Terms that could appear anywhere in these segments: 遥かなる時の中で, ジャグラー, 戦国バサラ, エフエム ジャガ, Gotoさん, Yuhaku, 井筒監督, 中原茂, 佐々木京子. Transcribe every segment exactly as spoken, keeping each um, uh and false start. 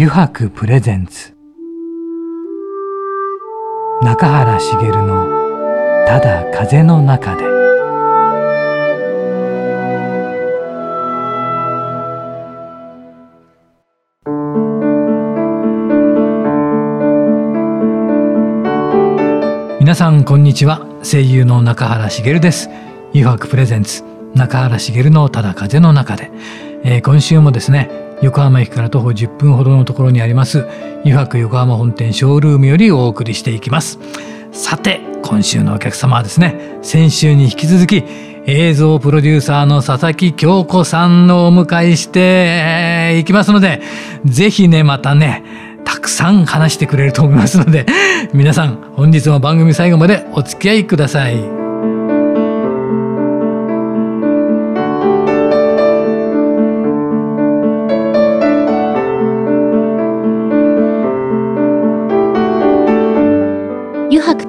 ユハクプレゼンツ、中原茂のただ風の中で。皆さんこんにちは、声優の中原茂です。Yuhakuプレゼンツ、中原茂のただ風の中で、えー、今週もですね、横浜駅から徒歩じゅっぷんほどのところにありますYuhaku横浜本店ショールームよりお送りしていきます。さて、今週のお客様はですね、先週に引き続き映像プロデューサーの佐々木京子さんをお迎えしていきますので、ぜひね、またね、たくさん話してくれると思いますので、皆さん本日も番組最後までお付き合いください。Yuhaku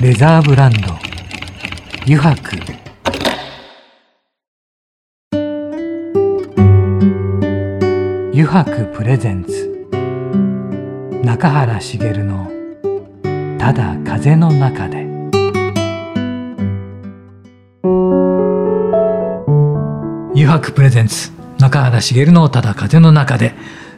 レザーブランドYuhaku。Yuhakuプレゼンツ、中原茂のただ風の中で。Yuhakuプレゼンツ、中原茂のただ風の中で。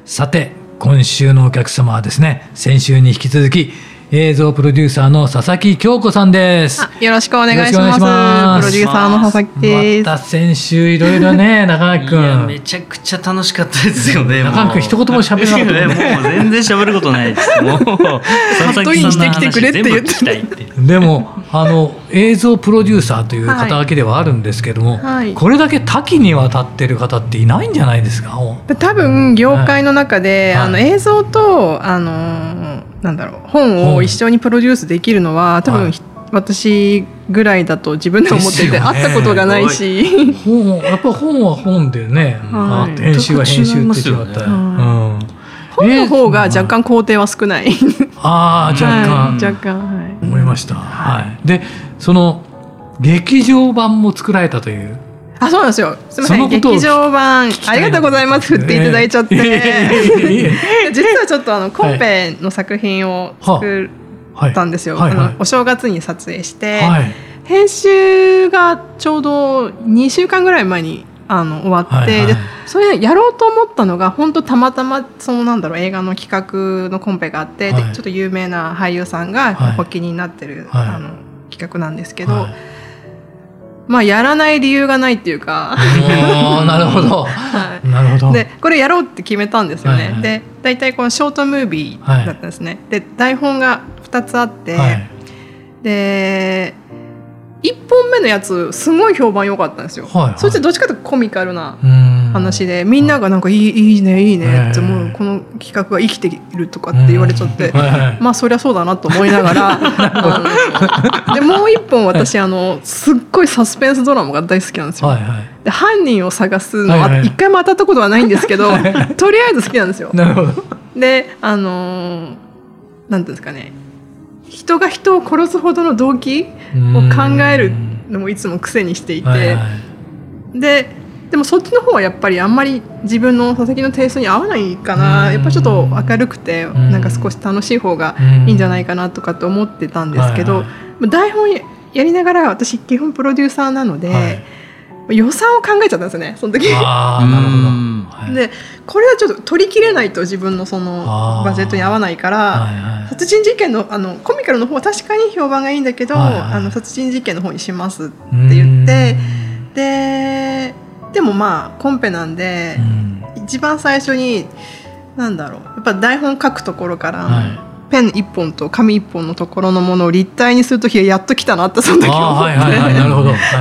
さて、今週のお客様はですね、先週に引き続き映像プロデューサーの佐々木京子さんです。よろしくお願いします。プロデューサーの佐々木です。また先週いろいろね、中原君。めちゃくちゃ楽しかったですよね。中原君一言も喋らなかったね。もう全然喋ることないです。もう佐々木さんの話全部聞きたいって。でもあの映像プロデューサーという肩書きではあるんですけども、はいはい、これだけ多岐にわたってる方っていないんじゃないですか。多分業界の中で、はい、あの映像とあのなんだろう、本を一緒にプロデュースできるのは多分、はい、私ぐらいだと自分で思ってて、ね、会ったことがないし、本やっぱ本は本でね、はい、編集は編集ってしまった、うん、本の方が若干工程は少ない。ああ、若干、はい、若干、はい、思いました、はいはい、で、その劇場版も作られたという。あ、そうなんですよ。すみません、劇場版ありがとうございます、振っていただいちゃって、実はちょっとあのコンペの作品を作ったんですよ、はいはいはい、お正月に撮影して、はい、編集がちょうどにしゅうかんぐらい前にあの終わって、はいはい、でそれやろうと思ったのが本当たまたま、そのなんだろう、映画の企画のコンペがあって、はい、でちょっと有名な俳優さんが発起人になってる、はい、あの企画なんですけど、はい、まあやらない理由がないっていうか、なるほど、はい、なるほど。でこれやろうって決めたんですよね、はいはい、で大体このショートムービーだったんですね、はい、で台本がふたつあって、はい、でいっぽんめのやつすごい評判良かったんですよ、はいはい、そしてどっちかというとコミカルな話で、みんながなんかいい、はい、いいねいいねって、もうこの企画が生きているとかって言われちゃって、はいはい、まあそりゃそうだなと思いながらあのでもう一本、私あのすっごいサスペンスドラマが大好きなんですよ、はいはい、で犯人を探すのは一回も当たったことはないんですけど、はいはい、とりあえず好きなんですよ。なるほど。で、あのなんていうんですかね、人が人を殺すほどの動機を考えるのもいつも癖にしていて、はいはい、で, でもそっちの方はやっぱりあんまり自分の佐々木のテイストに合わないかな、やっぱりちょっと明るくてなんか少し楽しい方がいいんじゃないかなとかと思ってたんですけど、はいはい、台本やりながら、私基本プロデューサーなので、はい、予算を考えちゃったんですね、その時。あ、なるほど、はい、でこれはちょっと取り切れないと自分のそのバジェットに合わないから、はいはい、殺人事件の、 あのコミカルの方は確かに評判がいいんだけど、はいはい、あの殺人事件の方にしますって言って、 で, でもまあコンペなんで、うん、一番最初になんだろう、やっぱ台本書くところから、はい、ペンいっぽんと紙いっぽんのところのものを立体にするときがやっと来たなって、その時思っ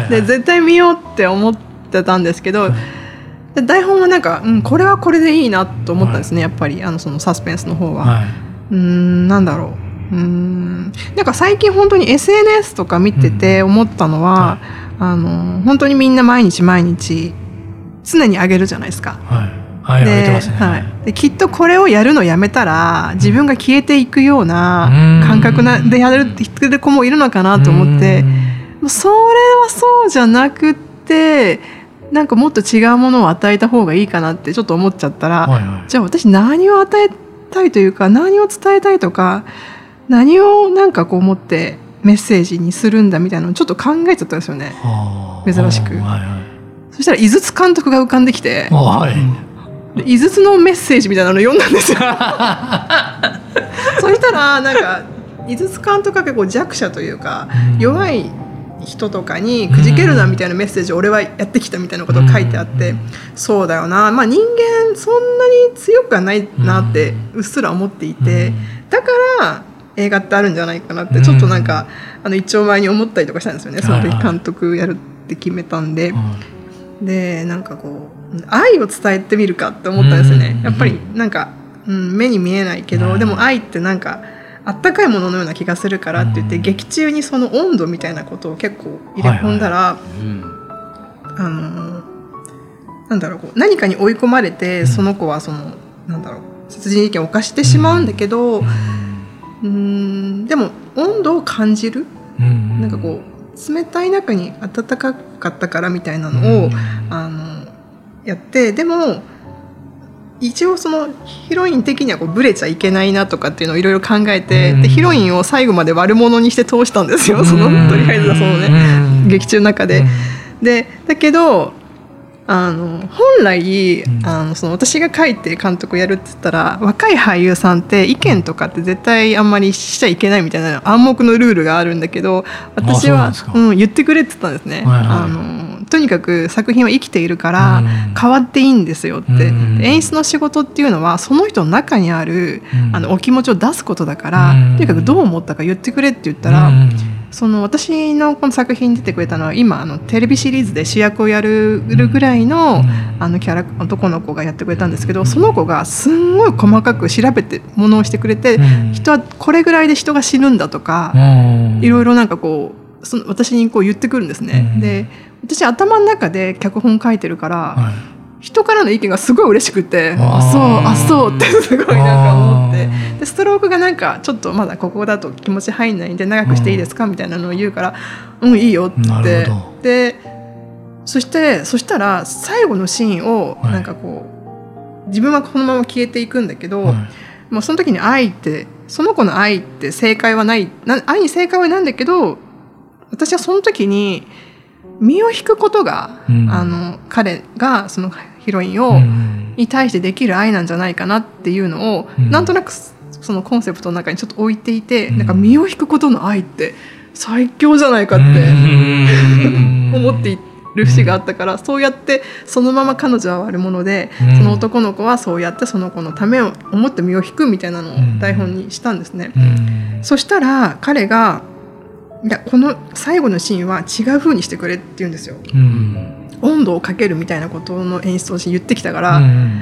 て、絶対見ようって思ってたんですけど、はい、で台本はなんか、うん、これはこれでいいなと思ったんですね、はい、やっぱりあのそのサスペンスの方は、はい、うーんなんだろう、 うーんなんか最近本当に エスエヌエス とか見てて思ったのは、うんはい、あの本当にみんな毎日毎日常に上げるじゃないですか、はいはい、上げてますね、はい、できっとこれをやるのやめたら自分が消えていくような感覚なでやる子もいるのかなと思って、それはそうじゃなくってなんかもっと違うものを与えた方がいいかなってちょっと思っちゃったら、はいはい、じゃあ私何を与えたいというか何を伝えたいとか何をなんかこう思ってメッセージにするんだみたいなのをちょっと考えちゃったんですよね、珍しく、はいはい、そしたら井筒監督が浮かんできて、はい、井筒のメッセージみたいなのを読んだんですよそしたらなんか井筒監督が結構弱者というか、うん、弱い人とかにくじけるなみたいなメッセージを俺はやってきたみたいなことが書いてあって、うん、そうだよな、まあ、人間そんなに強くはないなってうっすら思っていて、だから映画ってあるんじゃないかなってちょっとなんか、うん、あの一丁前に思ったりとかしたんですよね、その時監督やるって決めたんで、はい、でなんかこう愛を伝えてみるかって思ったんですよね。やっぱりなんか、うん、目に見えないけど、でも愛ってなんかあったかいもののような気がするからって言って、うん、劇中にその温度みたいなことを結構入れ込んだら、はいはい、あのなんだろう、こう何かに追い込まれてその子はそのなんだろう殺人事件を犯してしまうんだけど、うん、でも温度を感じる、うん、なんかこう冷たい中に暖かかったからみたいなのを、うん、あのやって、でも一応そのヒロイン的にはこうブレちゃいけないなとかっていうのをいろいろ考えて、でヒロインを最後まで悪者にして通したんですよ、そのとりあえずはそのね劇中の中で。でだけどあの本来あのその私が書いて監督やるって言ったら、若い俳優さんって意見とかって絶対あんまりしちゃいけないみたいな暗黙のルールがあるんだけど、私はうん言ってくれって言ったんですね、あのとにかく作品は生きているから変わっていいんですよって、うん、演出の仕事っていうのはその人の中にある、うん、あのお気持ちを出すことだから、うん、とにかくどう思ったか言ってくれって言ったら、うん、その私のこの作品に出てくれたのは今あのテレビシリーズで主役をやるぐらい の,、うん、あのキャラ男の子がやってくれたんですけど、その子がすんごい細かく調べてものをしてくれて、うん、人はこれぐらいで人が死ぬんだとか、うん、いろいろなんかこうその私にこう言ってくるんですね、うん、で私頭の中で脚本書いてるから、はい、人からの意見がすごい嬉しくて、あそうあそうってすごいなんか思って、でストロークがなんかちょっとまだここだと気持ち入んないんで長くしていいですか、うん、みたいなのを言うから、うんいいよって。でそしてそしたら最後のシーンをなんかこう、はい、自分はこのまま消えていくんだけど、はい、もうその時に愛ってその子の愛って正解はないな、愛に正解はないんだけど、私はその時に身を引くことが、うん、あの彼がそのヒロインを、うん、に対してできる愛なんじゃないかなっていうのを、うん、なんとなくそのコンセプトの中にちょっと置いていて、うん、なんか身を引くことの愛って最強じゃないかって、うん、思っている節があったから、そうやってそのまま彼女は悪者で、うん、その男の子はそうやってその子のためを思って身を引くみたいなのを台本にしたんですね、うんうん、そしたら彼がいやこの最後のシーンは違う風にしてくれって言うんですよ、うん、温度をかけるみたいなことの演出を言ってきたから、うん、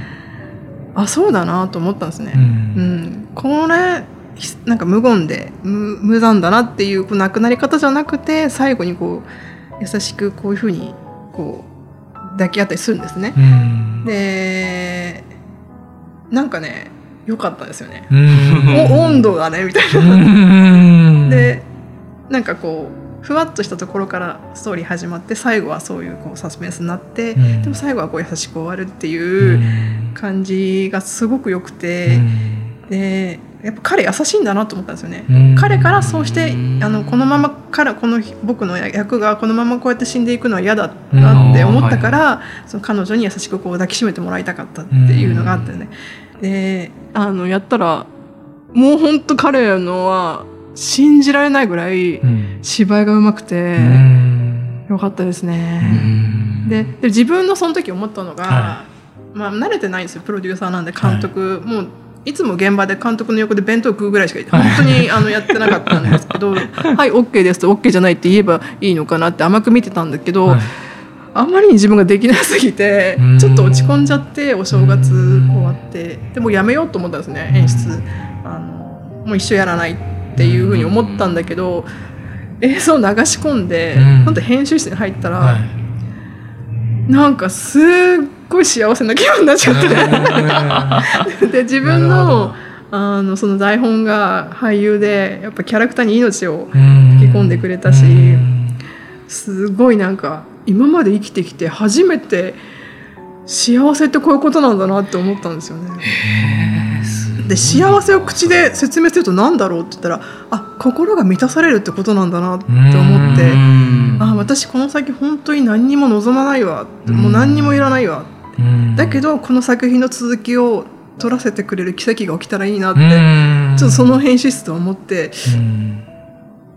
あそうだなと思ったんですね、うんうん、これなんか無言で 無, 無残だなっていうこう亡くなり方じゃなくて、最後にこう優しくこういう風にこう抱き合ったりするんですね、うん、でなんかね良かったんですよね、うん、お温度がねみたいな、うん、でなんかこうふわっとしたところからストーリー始まって、最後はそうい う, こうサスペンスになって、うん、でも最後はこう優しく終わるっていう感じがすごく良くて、うん、でやっぱ彼優しいんだなと思ったんですよね、うん、彼からそうしてあのこのままからこの僕の役がこのままこうやって死んでいくのは嫌だなって思ったから、うんはい、その彼女に優しくこう抱きしめてもらいたかったっていうのがあったよね、うん、であのやったらもう本当彼のは信じられないぐらい芝居がうまくて良かったですね、うん、で, で自分のその時思ったのが、はいまあ、慣れてないんですよプロデューサーなんで監督、はい、もういつも現場で監督の横で弁当食うぐらいしか本当にあのやってなかったんですけどはい OK ですと OK じゃないって言えばいいのかなって甘く見てたんだけど、はい、あんまりに自分ができなすぎてちょっと落ち込んじゃってお正月終わってでもやめようと思ったんですね演出あのもう一緒やらないっていうふうに思ったんだけど映像を流し込んで本当編集室に入ったら、はい、なんかすっごい幸せな気分になっちゃってで自分のあのその台本が俳優でやっぱキャラクターに命を吹き込んでくれたしすごいなんか今まで生きてきて初めて幸せってこういうことなんだなって思ったんですよね。へー、すごい。で幸せを口で説明すると何だろうって言ったらあ心が満たされるってことなんだなって思ってあ私この先本当に何にも望まないわもう何にもいらないわだけどこの作品の続きを撮らせてくれる奇跡が起きたらいいなってちょっとその編集室と思ってうん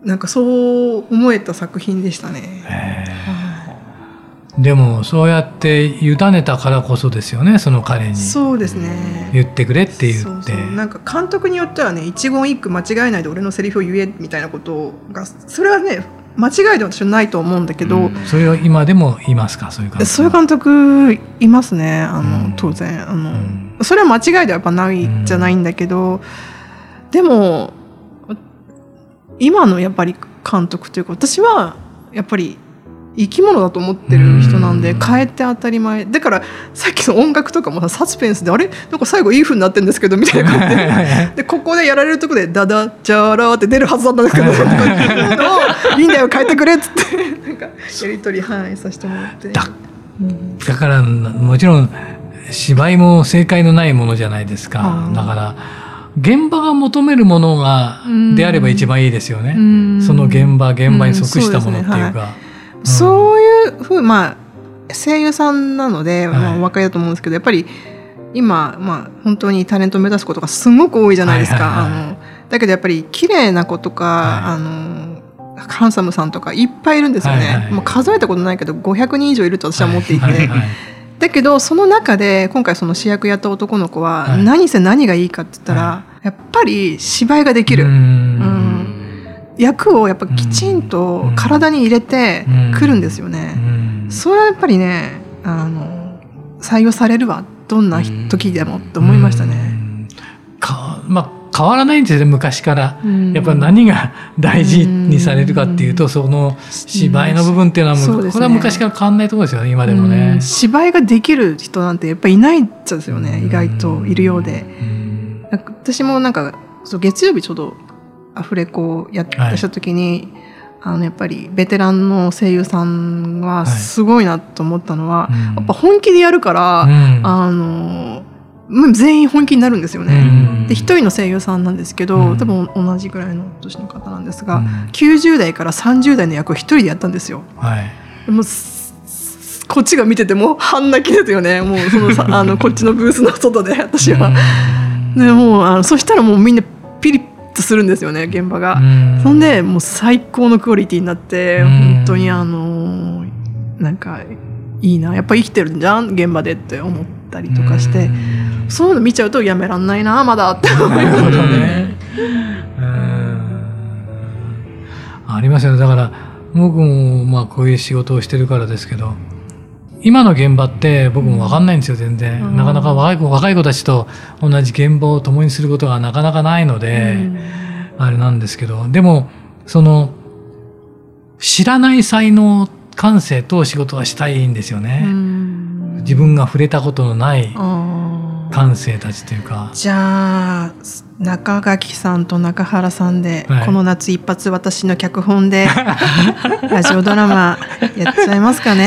なんかそう思えた作品でしたね。はい、でもそうやって委ねたからこそですよねその彼に。そうですね。言ってくれって言ってそうそうなんか監督によってはね一言一句間違えないで俺のセリフを言えみたいなことがそれはね間違いで私はないと思うんだけど、うん、それは今でもいますかそういう監督。そういう監督いますねあの、うん、当然あの、うんそれは間違いではやっぱないじゃないんだけど、うん、でも今のやっぱり監督というか私はやっぱり生き物だと思ってる人なんで、うん、変えて当たり前だからさっきの音楽とかもさサスペンスであれなんか最後いい風になってるんですけどみたいな感じ で, でここでやられるとこでダダチャラって出るはずだったんですけどいいんだよ変えてくれっつってなんかやり取り、はい、させてもらって だ,、うん、だからもちろん芝居も正解のないものじゃないですか。だから現場が求めるものがであれば一番いいですよね。その現場現場に即したものっていうか、そういうふうまあ声優さんなので、まあ、お分かりだと思うんですけど、はい、やっぱり今、まあ、本当にタレントを目指すことがすごく多いじゃないですか、はいはいはい、あのだけどやっぱり綺麗な子とか、はい、あのハンサムさんとかいっぱいいるんですよね、はいはい、もう数えたことないけどごひゃくにん以上いると私は思っていて、はいはいはいだけどその中で今回その主役やった男の子は何せ何がいいかって言ったら、はい、やっぱり芝居ができるうん役をやっぱきちんと体に入れてくるんですよね。それはやっぱりねあの採用されるわどんな時でもと思いましたね。かまあ、変わらないんですよね昔からやっぱ何が大事にされるかっていうとその芝居の部分っていうのはもう、ね、これは昔から変わんないところですよね今でもね。芝居ができる人なんてやっぱりいないんですよね意外といるようでうんなんか私もなんか月曜日ちょうどアフレコをやった時に、はい、あのやっぱりベテランの声優さんはすごいなと思ったのは、はい、やっぱ本気でやるから、うん、あの全員本気になるんですよね。で一人の声優さんなんですけど、うん、多分同じぐらいの年の方なんですが、うん、きゅうじゅうだいからさんじゅうだいの役を一人でやったんですよ、はい、もうこっちが見てても半泣きですよねもうそのさあのこっちのブースの外で私はでもうあのそしたらもうみんなピリッとするんですよね現場が。そんでもう最高のクオリティになって本当にあのなんかいいなやっぱ生きてるんじゃん現場でって思ったりとかしてそういうの見ちゃうとやめらんないなまだって思いますね。ありますよね。だから僕もまあこういう仕事をしてるからですけど今の現場って僕も分かんないんですよ全然、うん、なかなか若い子、若い子たちと同じ現場を共にすることがなかなかないので、うん、あれなんですけどでもその知らない才能感性と仕事はしたいんですよね、うん、自分が触れたことのない感性たちというか。じゃあ中垣さんと中原さんで、はい、この夏一発私の脚本でラジオドラマやっちゃいますかね。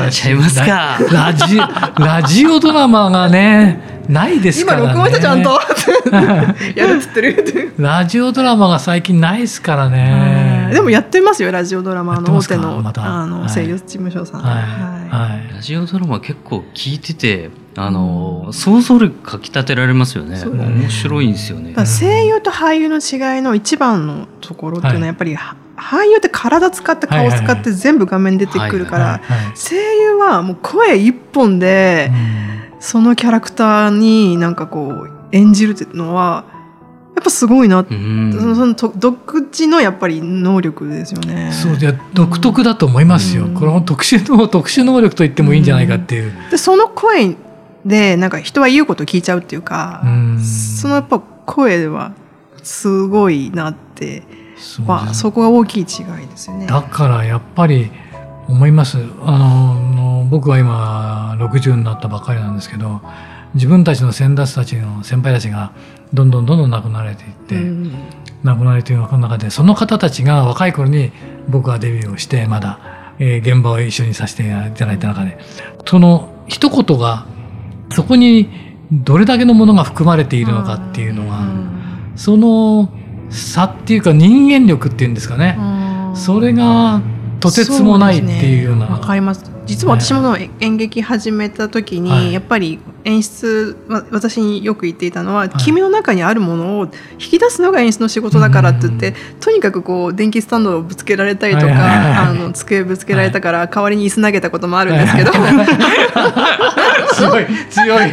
やっちゃいますか。ラジ、ラジオドラマがねないですからね。今録音したちゃんとやるっつってるラジオドラマが最近ないですからね。でもやってますよラジオドラマの大手の、ま、あの声優事務所さん、はいはいはいはい、ラジオドラマ結構聞いててあの、うん、想像力かきたてられますよ ね, ね面白いんですよね。だ声優と俳優の違いの一番のところっていうのはやっぱり、はい、俳優って体使って顔使って全部画面出てくるから声優はもう声一本で、うん、そのキャラクターになんかこう演じるっていうのはっぱすごいな、うん、そのその独自のやっぱり能力ですよね。そうで独特だと思いますよ、うん、この特殊の特殊能力と言ってもいいんじゃないかっていう、うん、でその声でなんか人は言うことを聞いちゃうっていうか、うん、そのやっぱ声はすごいなってそ, まあ、そこが大きい違いですよね。だからやっぱり思います。あの僕は今ろくじゅうになったばかりなんですけど、自分たちの先達たちの先輩たちがどんどんどんどん亡くなられていって、うん、亡くなられている中でその方たちが若い頃に僕はデビューをしてまだ、えー、現場を一緒にさせていただいた中でその一言がそこにどれだけのものが含まれているのかっていうのが、うん、その差っていうか人間力っていうんですかね、それがとてつもないっていうような。わかります。実は私も演劇始めた時に、はい、やっぱり演出私によく言っていたのは、はい、君の中にあるものを引き出すのが演出の仕事だからって言って、うん、とにかくこう電気スタンドをぶつけられたりとか、はいはいはい、あの机ぶつけられたから、はい、代わりに椅子投げたこともあるんですけど、はい、すごい強い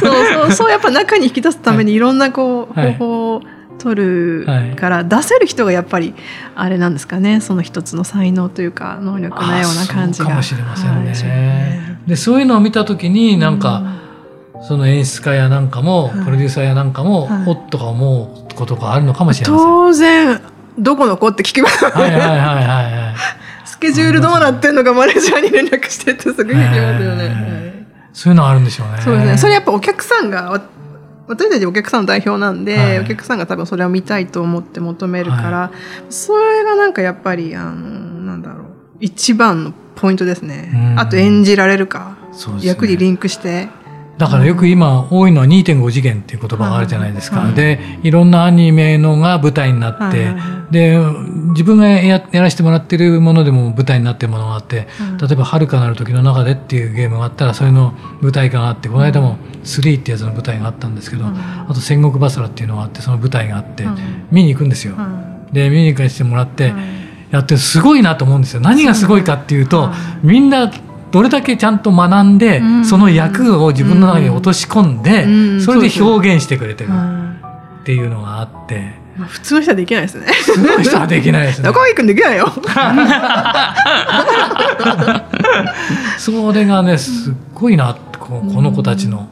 そうそうそう、やっぱ中に引き出すためにいろんなこう、はい、方法を取るから出せる人がやっぱりあれなんですかね、その一つの才能というか能力のような感じが。そうかもしれませんね。ねでそういうのを見たときになんか、うん、その演出家やなんかも、はい、プロデューサーやなんかも、はい、おっとか思うことがあるのかもしれません。当然どこの子って聞きます。はいはいはいはい、はい、スケジュールどうなってんのかマネージャーに連絡してってすぐ聞きますよね、はい。そういうのあるんでしょうね。そうですね。それやっぱお客さんが。私たちお客さんの代表なんで、はい、お客さんが多分それを見たいと思って求めるから、はい、それがなんかやっぱりあのなんだろう一番のポイントですね。あと演じられるか、そうですね、役にリンクしてだからよく今多いのは にてんご 次元っていう言葉があるじゃないですか、はい、でいろんなアニメのが舞台になって、はいはいはい、で自分が や, やらせてもらってるものでも舞台になってるものがあって、はい、例えば遥かなる時の中でっていうゲームがあったらそれの舞台があって、この間もスリーってやつの舞台があったんですけど、はい、あと戦国バサラっていうのがあってその舞台があって、はい、見に行くんですよ、はい、で見に行かせてもらって、はい、やってすごいなと思うんですよ。何がすごいかっていうと、はい、みんなどれだけちゃんと学んで、うん、その役を自分の中に落とし込んで、うん、それで表現してくれてるっていうのがあって、まあ、普通の人はできないですね。普通の人はできないですね。中井くんできないよそれがねすっごいな、この子たちの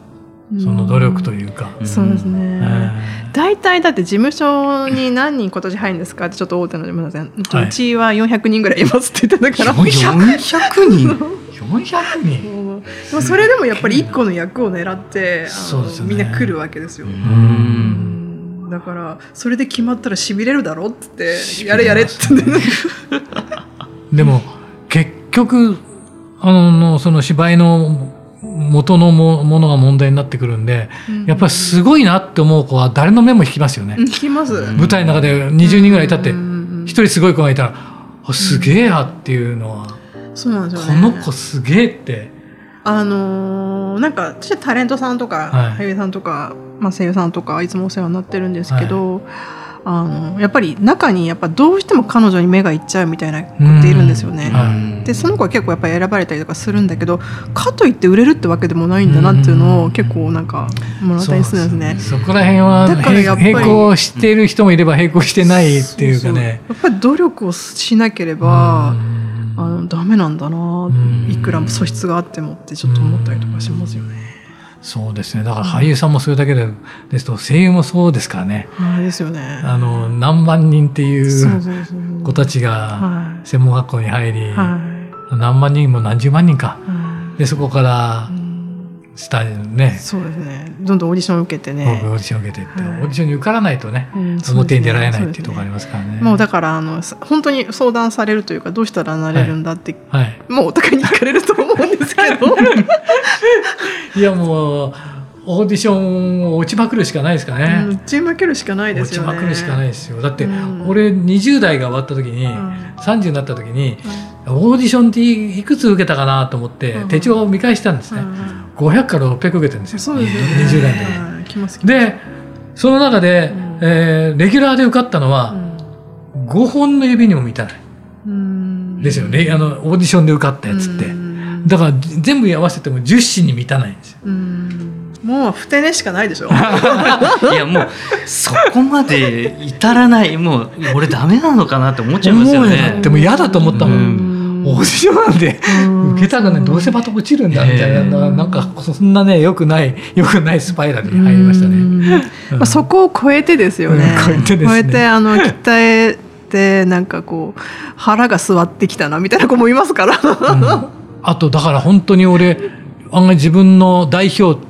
その努力というか、うん、そうですね、うん、大体だって事務所に何人今年入るんですかってちょっと大手の事務所、はい、うちはよんひゃくにんぐらいいますって言ってたからよんひゃくにんよんひゃくにんそうそれでもやっぱりいっこの役を狙ってあの、ね、みんな来るわけですよ。うーんだからそれで決まったらしびれるだろって言ってやれやれってでも結局あのその芝居の元のものが問題になってくるんで、うん、やっぱりすごいなって思う子は誰の目も引きますよね。引きます。舞台の中でにじゅうにんぐらいいたってひとりすごい子がいたらあすげえやっていうのは、うん、そうなんですよね、この子すげえってあのー、なんか私はタレントさんとか、はい、俳優さんとか、まあ、声優さんとかいつもお世話になってるんですけど、はい、あのやっぱり中にやっぱどうしても彼女に目がいっちゃうみたいな子っているんですよね、はい、でその子は結構やっぱり選ばれたりとかするんだけどかといって売れるってわけでもないんだなっていうのを結構なんかもらったりするんですね。 そ, う そ, うそこら辺はだからやっぱり並行してる人もいれば並行してないっていうかね、そうそうやっぱり努力をしなければあのダメなんだな、いくらも素質があってもってちょっと思ったりとかしますよね。そうですね。だから俳優さんもそれだけで、ですと声優もそうですからね。はい、ですよね。あの何万人っていう子たちが専門学校に入り、そうそうそうはい、何万人も何十万人か、はい、でそこからしたね。そうですね。どんどんオーディションを受けてね。オーディションを受けてって、はい、オーディションに受からないとね、うん、表に出られないっていうところありますからね。もうだからあの本当に相談されるというかどうしたらなれるんだって、はいはい、もうお互いに聞かれると思うんですけど。いやもうオーディションを落ちまくるしかないですかね、うん、落ちまくるしかないですよね。落ちまくるしかないですよ。だって俺にじゅう代が終わった時に、うん、さんじゅうになった時に、うん、オーディションっていくつ受けたかなと思って、うん、手帳を見返したんですね、うん、ごひゃくからろっぴゃく受けてるんですよ。そうですよね。にじゅう代の時に、はい、来ます来ます。でその中で、うんえー、レギュラーで受かったのは、うん、ごほんの指にも満たない、うん、ですよね。あのオーディションで受かったやつって、うんだから全部合わせてもじゅっしに満たないんですよ。うんもうふてねしかないでしょいやもうそこまで至らない、もう俺ダメなのかなって思っちゃいますよね。でも嫌だと思ったもん、うんオーディションなんで受けたらねどうせまた落ちるんだみたいな、なんかそんなね良くない良くないスパイラルに入りましたね、うんまあ、そこを超えてですよね、うん、超えてですね、超えてあの鍛えてなんかこう腹が据わってきたなみたいな子もいますから、うん、あとだから本当に俺案外自分の代表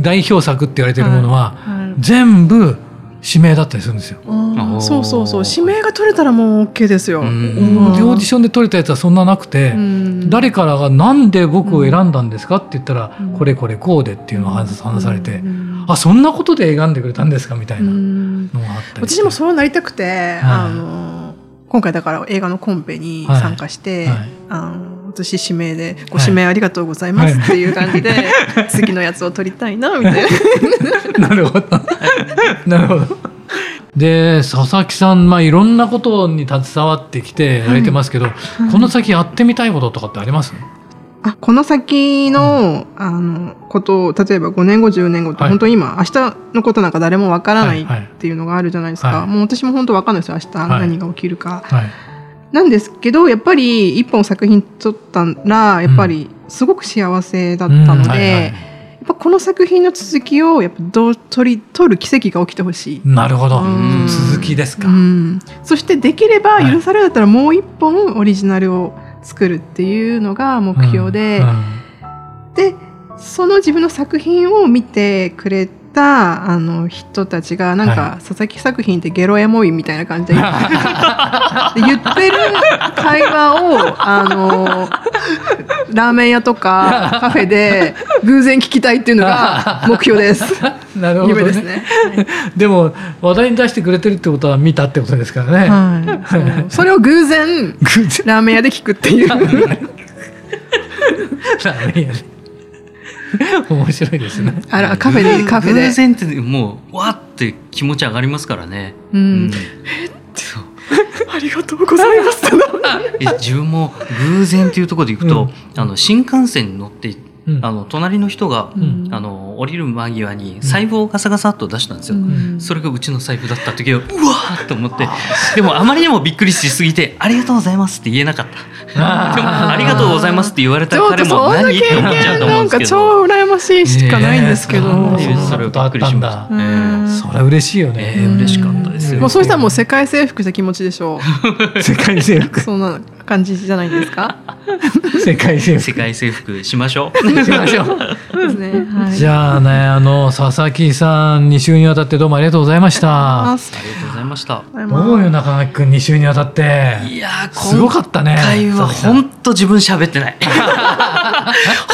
代表作って言われてるものは、はいはい、全部指名だったりするんですよ。あそうそうそう、指名が取れたらもう OK ですよ。オーディションで取れたやつはそんななくて、誰からがなんで僕を選んだんですかって言ったら、これこれこうでっていうのを話されて、あそんなことで選んでくれたんですかみたいなのがあったりして、私もそうなりたくて、はい、あの今回だから映画のコンペに参加して、はいはい、あの私指名でご指名ありがとうございますっていう感じで、はい、次のやつを撮りたいなみたいななるほどなるほど。で佐々木さん、まあ、いろんなことに携わってきてやれてますけど、はいはい、この先やってみたいこととかってあります？あこの先 の、うん、あのことを例えばごねんごじゅうねんごって本当に今、はい、明日のことなんか誰もわからないっていうのがあるじゃないですか、はいはい、もう私も本当わかんないですよ、明日何が起きるか、はいはいなんですけど、やっぱり一本作品撮ったらやっぱりすごく幸せだったので、この作品の続きをやっぱどう撮り撮る奇跡が起きてほしい。なるほど、うん、続きですか、うん、そしてできれば許されだったらもう一本オリジナルを作るっていうのが目標で、うんうん、でその自分の作品を見てくれてあの人たちがなんか、はい、佐々木作品ってゲロエモいみたいな感じで言ってる会話をあのラーメン屋とかカフェで偶然聞きたいっていうのが目標ですなるほど、ね、夢ですね、はい、でも話題に出してくれてるってことは見たってことですからね、はい、そ, それを偶然ラーメン屋で聞くっていうラーメン屋で面白いですね。あらカフェでカフェで偶然ってもうわって気持ち上がりますからね。うんうん、えっとありがとうございます。え自分も偶然っていうところで行くと、うん、あの新幹線に乗って、うん、あの隣の人が、うん、あの降りる間際に財布をガサガサっと出したんですよ。うん、それがうちの財布だった時はうわーって思って、でもあまりにもびっくりしすぎてありがとうございますって言えなかった。あ, でもありがとうございますって言われた彼も何って思っちゃうと思うんですけど、超羨ましいしかないんですけど、えー、そればっくりしました、えー、それは嬉しいよね、えー、嬉しかったですよ。もうそうしたらもう世界征服した気持ちでしょう世界征服そんな感じじゃないですか世界征服世界征服しましょうしましょうですね、はい、じゃあねあの佐々木さんに週にわたってどうもありがとうございましたありがとうございました。どうよ中垣君に週にわたって。いやすごかったね。本当自分喋ってない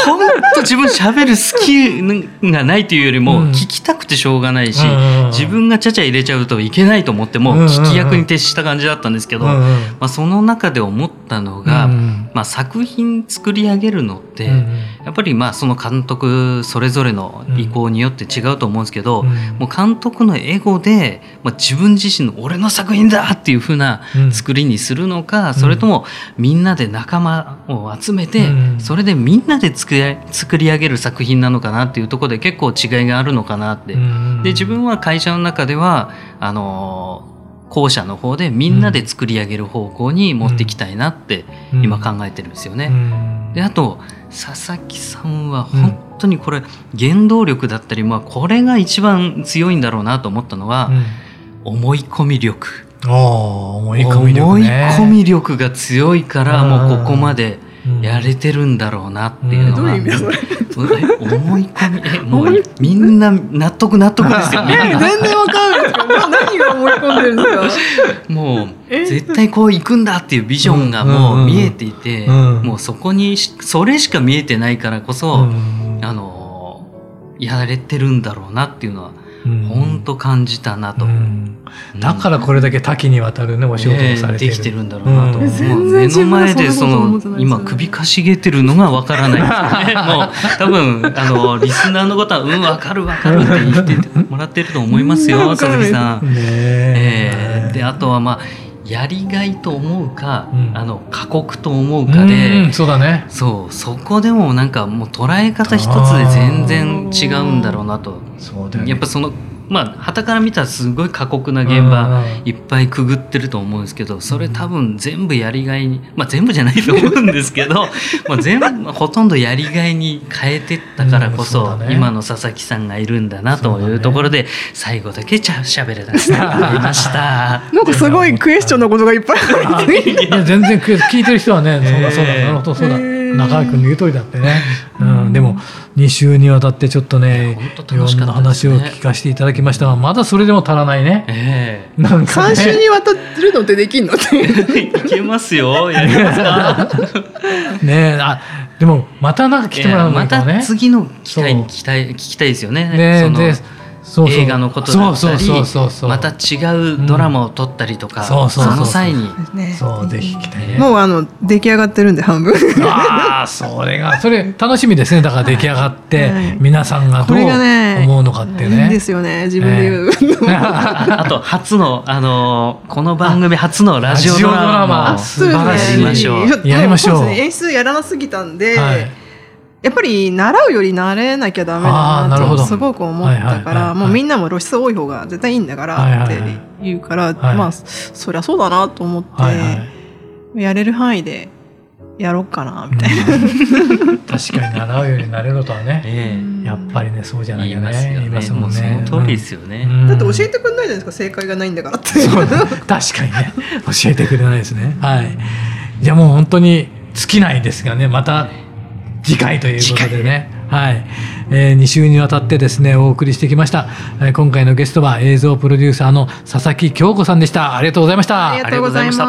本当自分喋る好きがないというよりも聞きたくてしょうがないし、うん、自分がちゃちゃ入れちゃうといけないと思っても聞き役に徹した感じだったんですけど、うんうんうんまあ、その中で思ったのが、うんうんまあ、作品作り上げるのって、うんうん、やっぱりまあその監督それぞれの意向によって違うと思うんですけど、うんうん、もう監督のエゴで、まあ、自分自身の俺の作品だっていう風な作りにするのか、うん、それともみんなで仲間を集めて、うん、それでみんなで作り、作り上げる作品なのかなっていうところで結構違いがあるのかなって、うん、で自分は会社の中ではあの後者の方でみんなで作り上げる方向に持っていきたいなって今考えてるんですよね、うんうん、であと佐々木さんは本当にこれ原動力だったり、まあ、これが一番強いんだろうなと思ったのは、うん、思い込み力思い込み力ね。思い込み力が強いからもうここまでやれてるんだろうなっていうのが、うんうん、どういう意味だ思い込みえもうみんな納得納得ですよね全然わかんない何が思い込んでるんですかもう絶対こう行くんだっていうビジョンがもう見えていて、うんうんうん、もうそこにそれしか見えてないからこそ、うんうん、あのやれてるんだろうなっていうのは本当感じたなと、うんうん、だからこれだけ多岐にわたるねお仕事をされてる、えー、できてるんだろうなと、うん、目の前でその今首かしげてるのがわからないですよねもう多分あのリスナーの方はうんわかるわかるって言ってもらってると思いますよ佐々木さん、ねえー、であとはまあやりがいと思うか、うん、あの過酷と思うかで、うん、そうだね、そう、そこでもなんかもう捉え方一つで全然違うんだろうなと。そうだよね、やっぱそのまあ傍から見たらすごい過酷な現場いっぱいくぐってると思うんですけど、それ多分全部やりがいに、まあ全部じゃないと思うんですけどまあ全部ほとんどやりがいに変えてったからこそ今の佐々木さんがいるんだなというところで、最後だけちゃ喋れたんですね。ありました。なんかすごいクエスチョンのことがいっぱい入っていや全然聞いてる人はね、そうだそうだ、なるほどそうだ、中井君の言う通りだってね、うんうん、でもに週にわたってちょっとね、いろんな話を聞かせていただきましたが、まだそれでも足らないね。えー、なんかね、さん週にわたってるのってできんのっていけますよ、やりますかねえ、あ、でもまたなんか来てもらうのかね、また次の機会に期待聞きたいですよね。ね、そのそうそう、映画のことだったり、また違うドラマを撮ったりとか、うん、その際にそうぜひ来てね。もうあの出来上がってるんで半分ああ、それがそれ楽しみですね。だから出来上がって、はい、皆さんがどう思うのかってね、いいですよね、自分で言う、えー、あと初の、あのー、この番組初のラジオドラマを素晴らしい、やりましょう、やりましょう。演出やらなすぎたんで、はい、やっぱり習うより慣れなきゃダメだなとすごく思ったから、もうみんなも露出多い方が絶対いいんだからって言うから、まあそりゃそうだなと思ってやれる範囲でやろうかなみたいな、うん、確かに習うより慣れろとはね、ええ、やっぱりね、そうじゃないよね、言いますもんね。その通りですよね、うん、だって教えてくれないじゃないですか、正解がないんだからって。そう、確かにね、教えてくれないですね。はい、じゃあもう本当に尽きないですがね、また次回ということでね、はい、えー、に週にわたってですねお送りしてきました。今回のゲストは映像プロデューサーの佐々木恭子さんでした。ありがとうございました。ありがとうございました。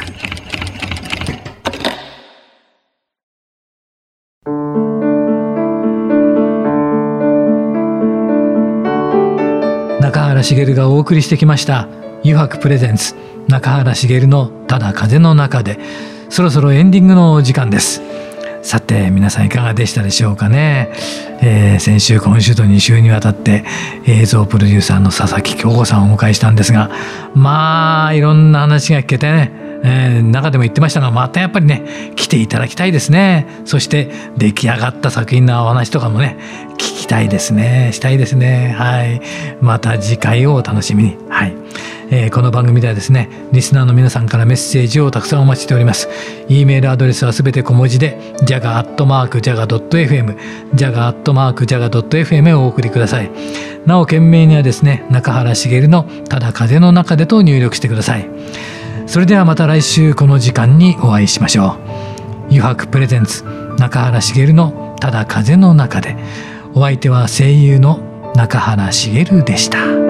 中原茂がお送りしてきましたYuhakuプレゼンツ、中原茂のただ風の中で、そろそろエンディングの時間です。さて皆さんいかがでしたでしょうかね、えー、先週今週とに週にわたって映像プロデューサーの佐々木恭子さんをお迎えしたんですが、まあいろんな話が聞けてね、えー、中でも言ってましたが、またやっぱりね来ていただきたいですね。そして出来上がった作品のお話とかもね聞きしたいですね、したいですね。はい、また次回をお楽しみに。はい、えー、この番組ではですね、リスナーの皆さんからメッセージをたくさんお待ちしております。 E メールアドレスはすべて小文字で ジャガ アットマーク ジャガ ドット エフエム ジャガ アットマーク ジャガ ドット エフエム へお送りください。なお件名にはですね、中原茂のただ風の中でと入力してください。それではまた来週この時間にお会いしましょう。Yuhakuプレゼンツ、中原茂のただ風の中で。お相手は声優の中原茂でした。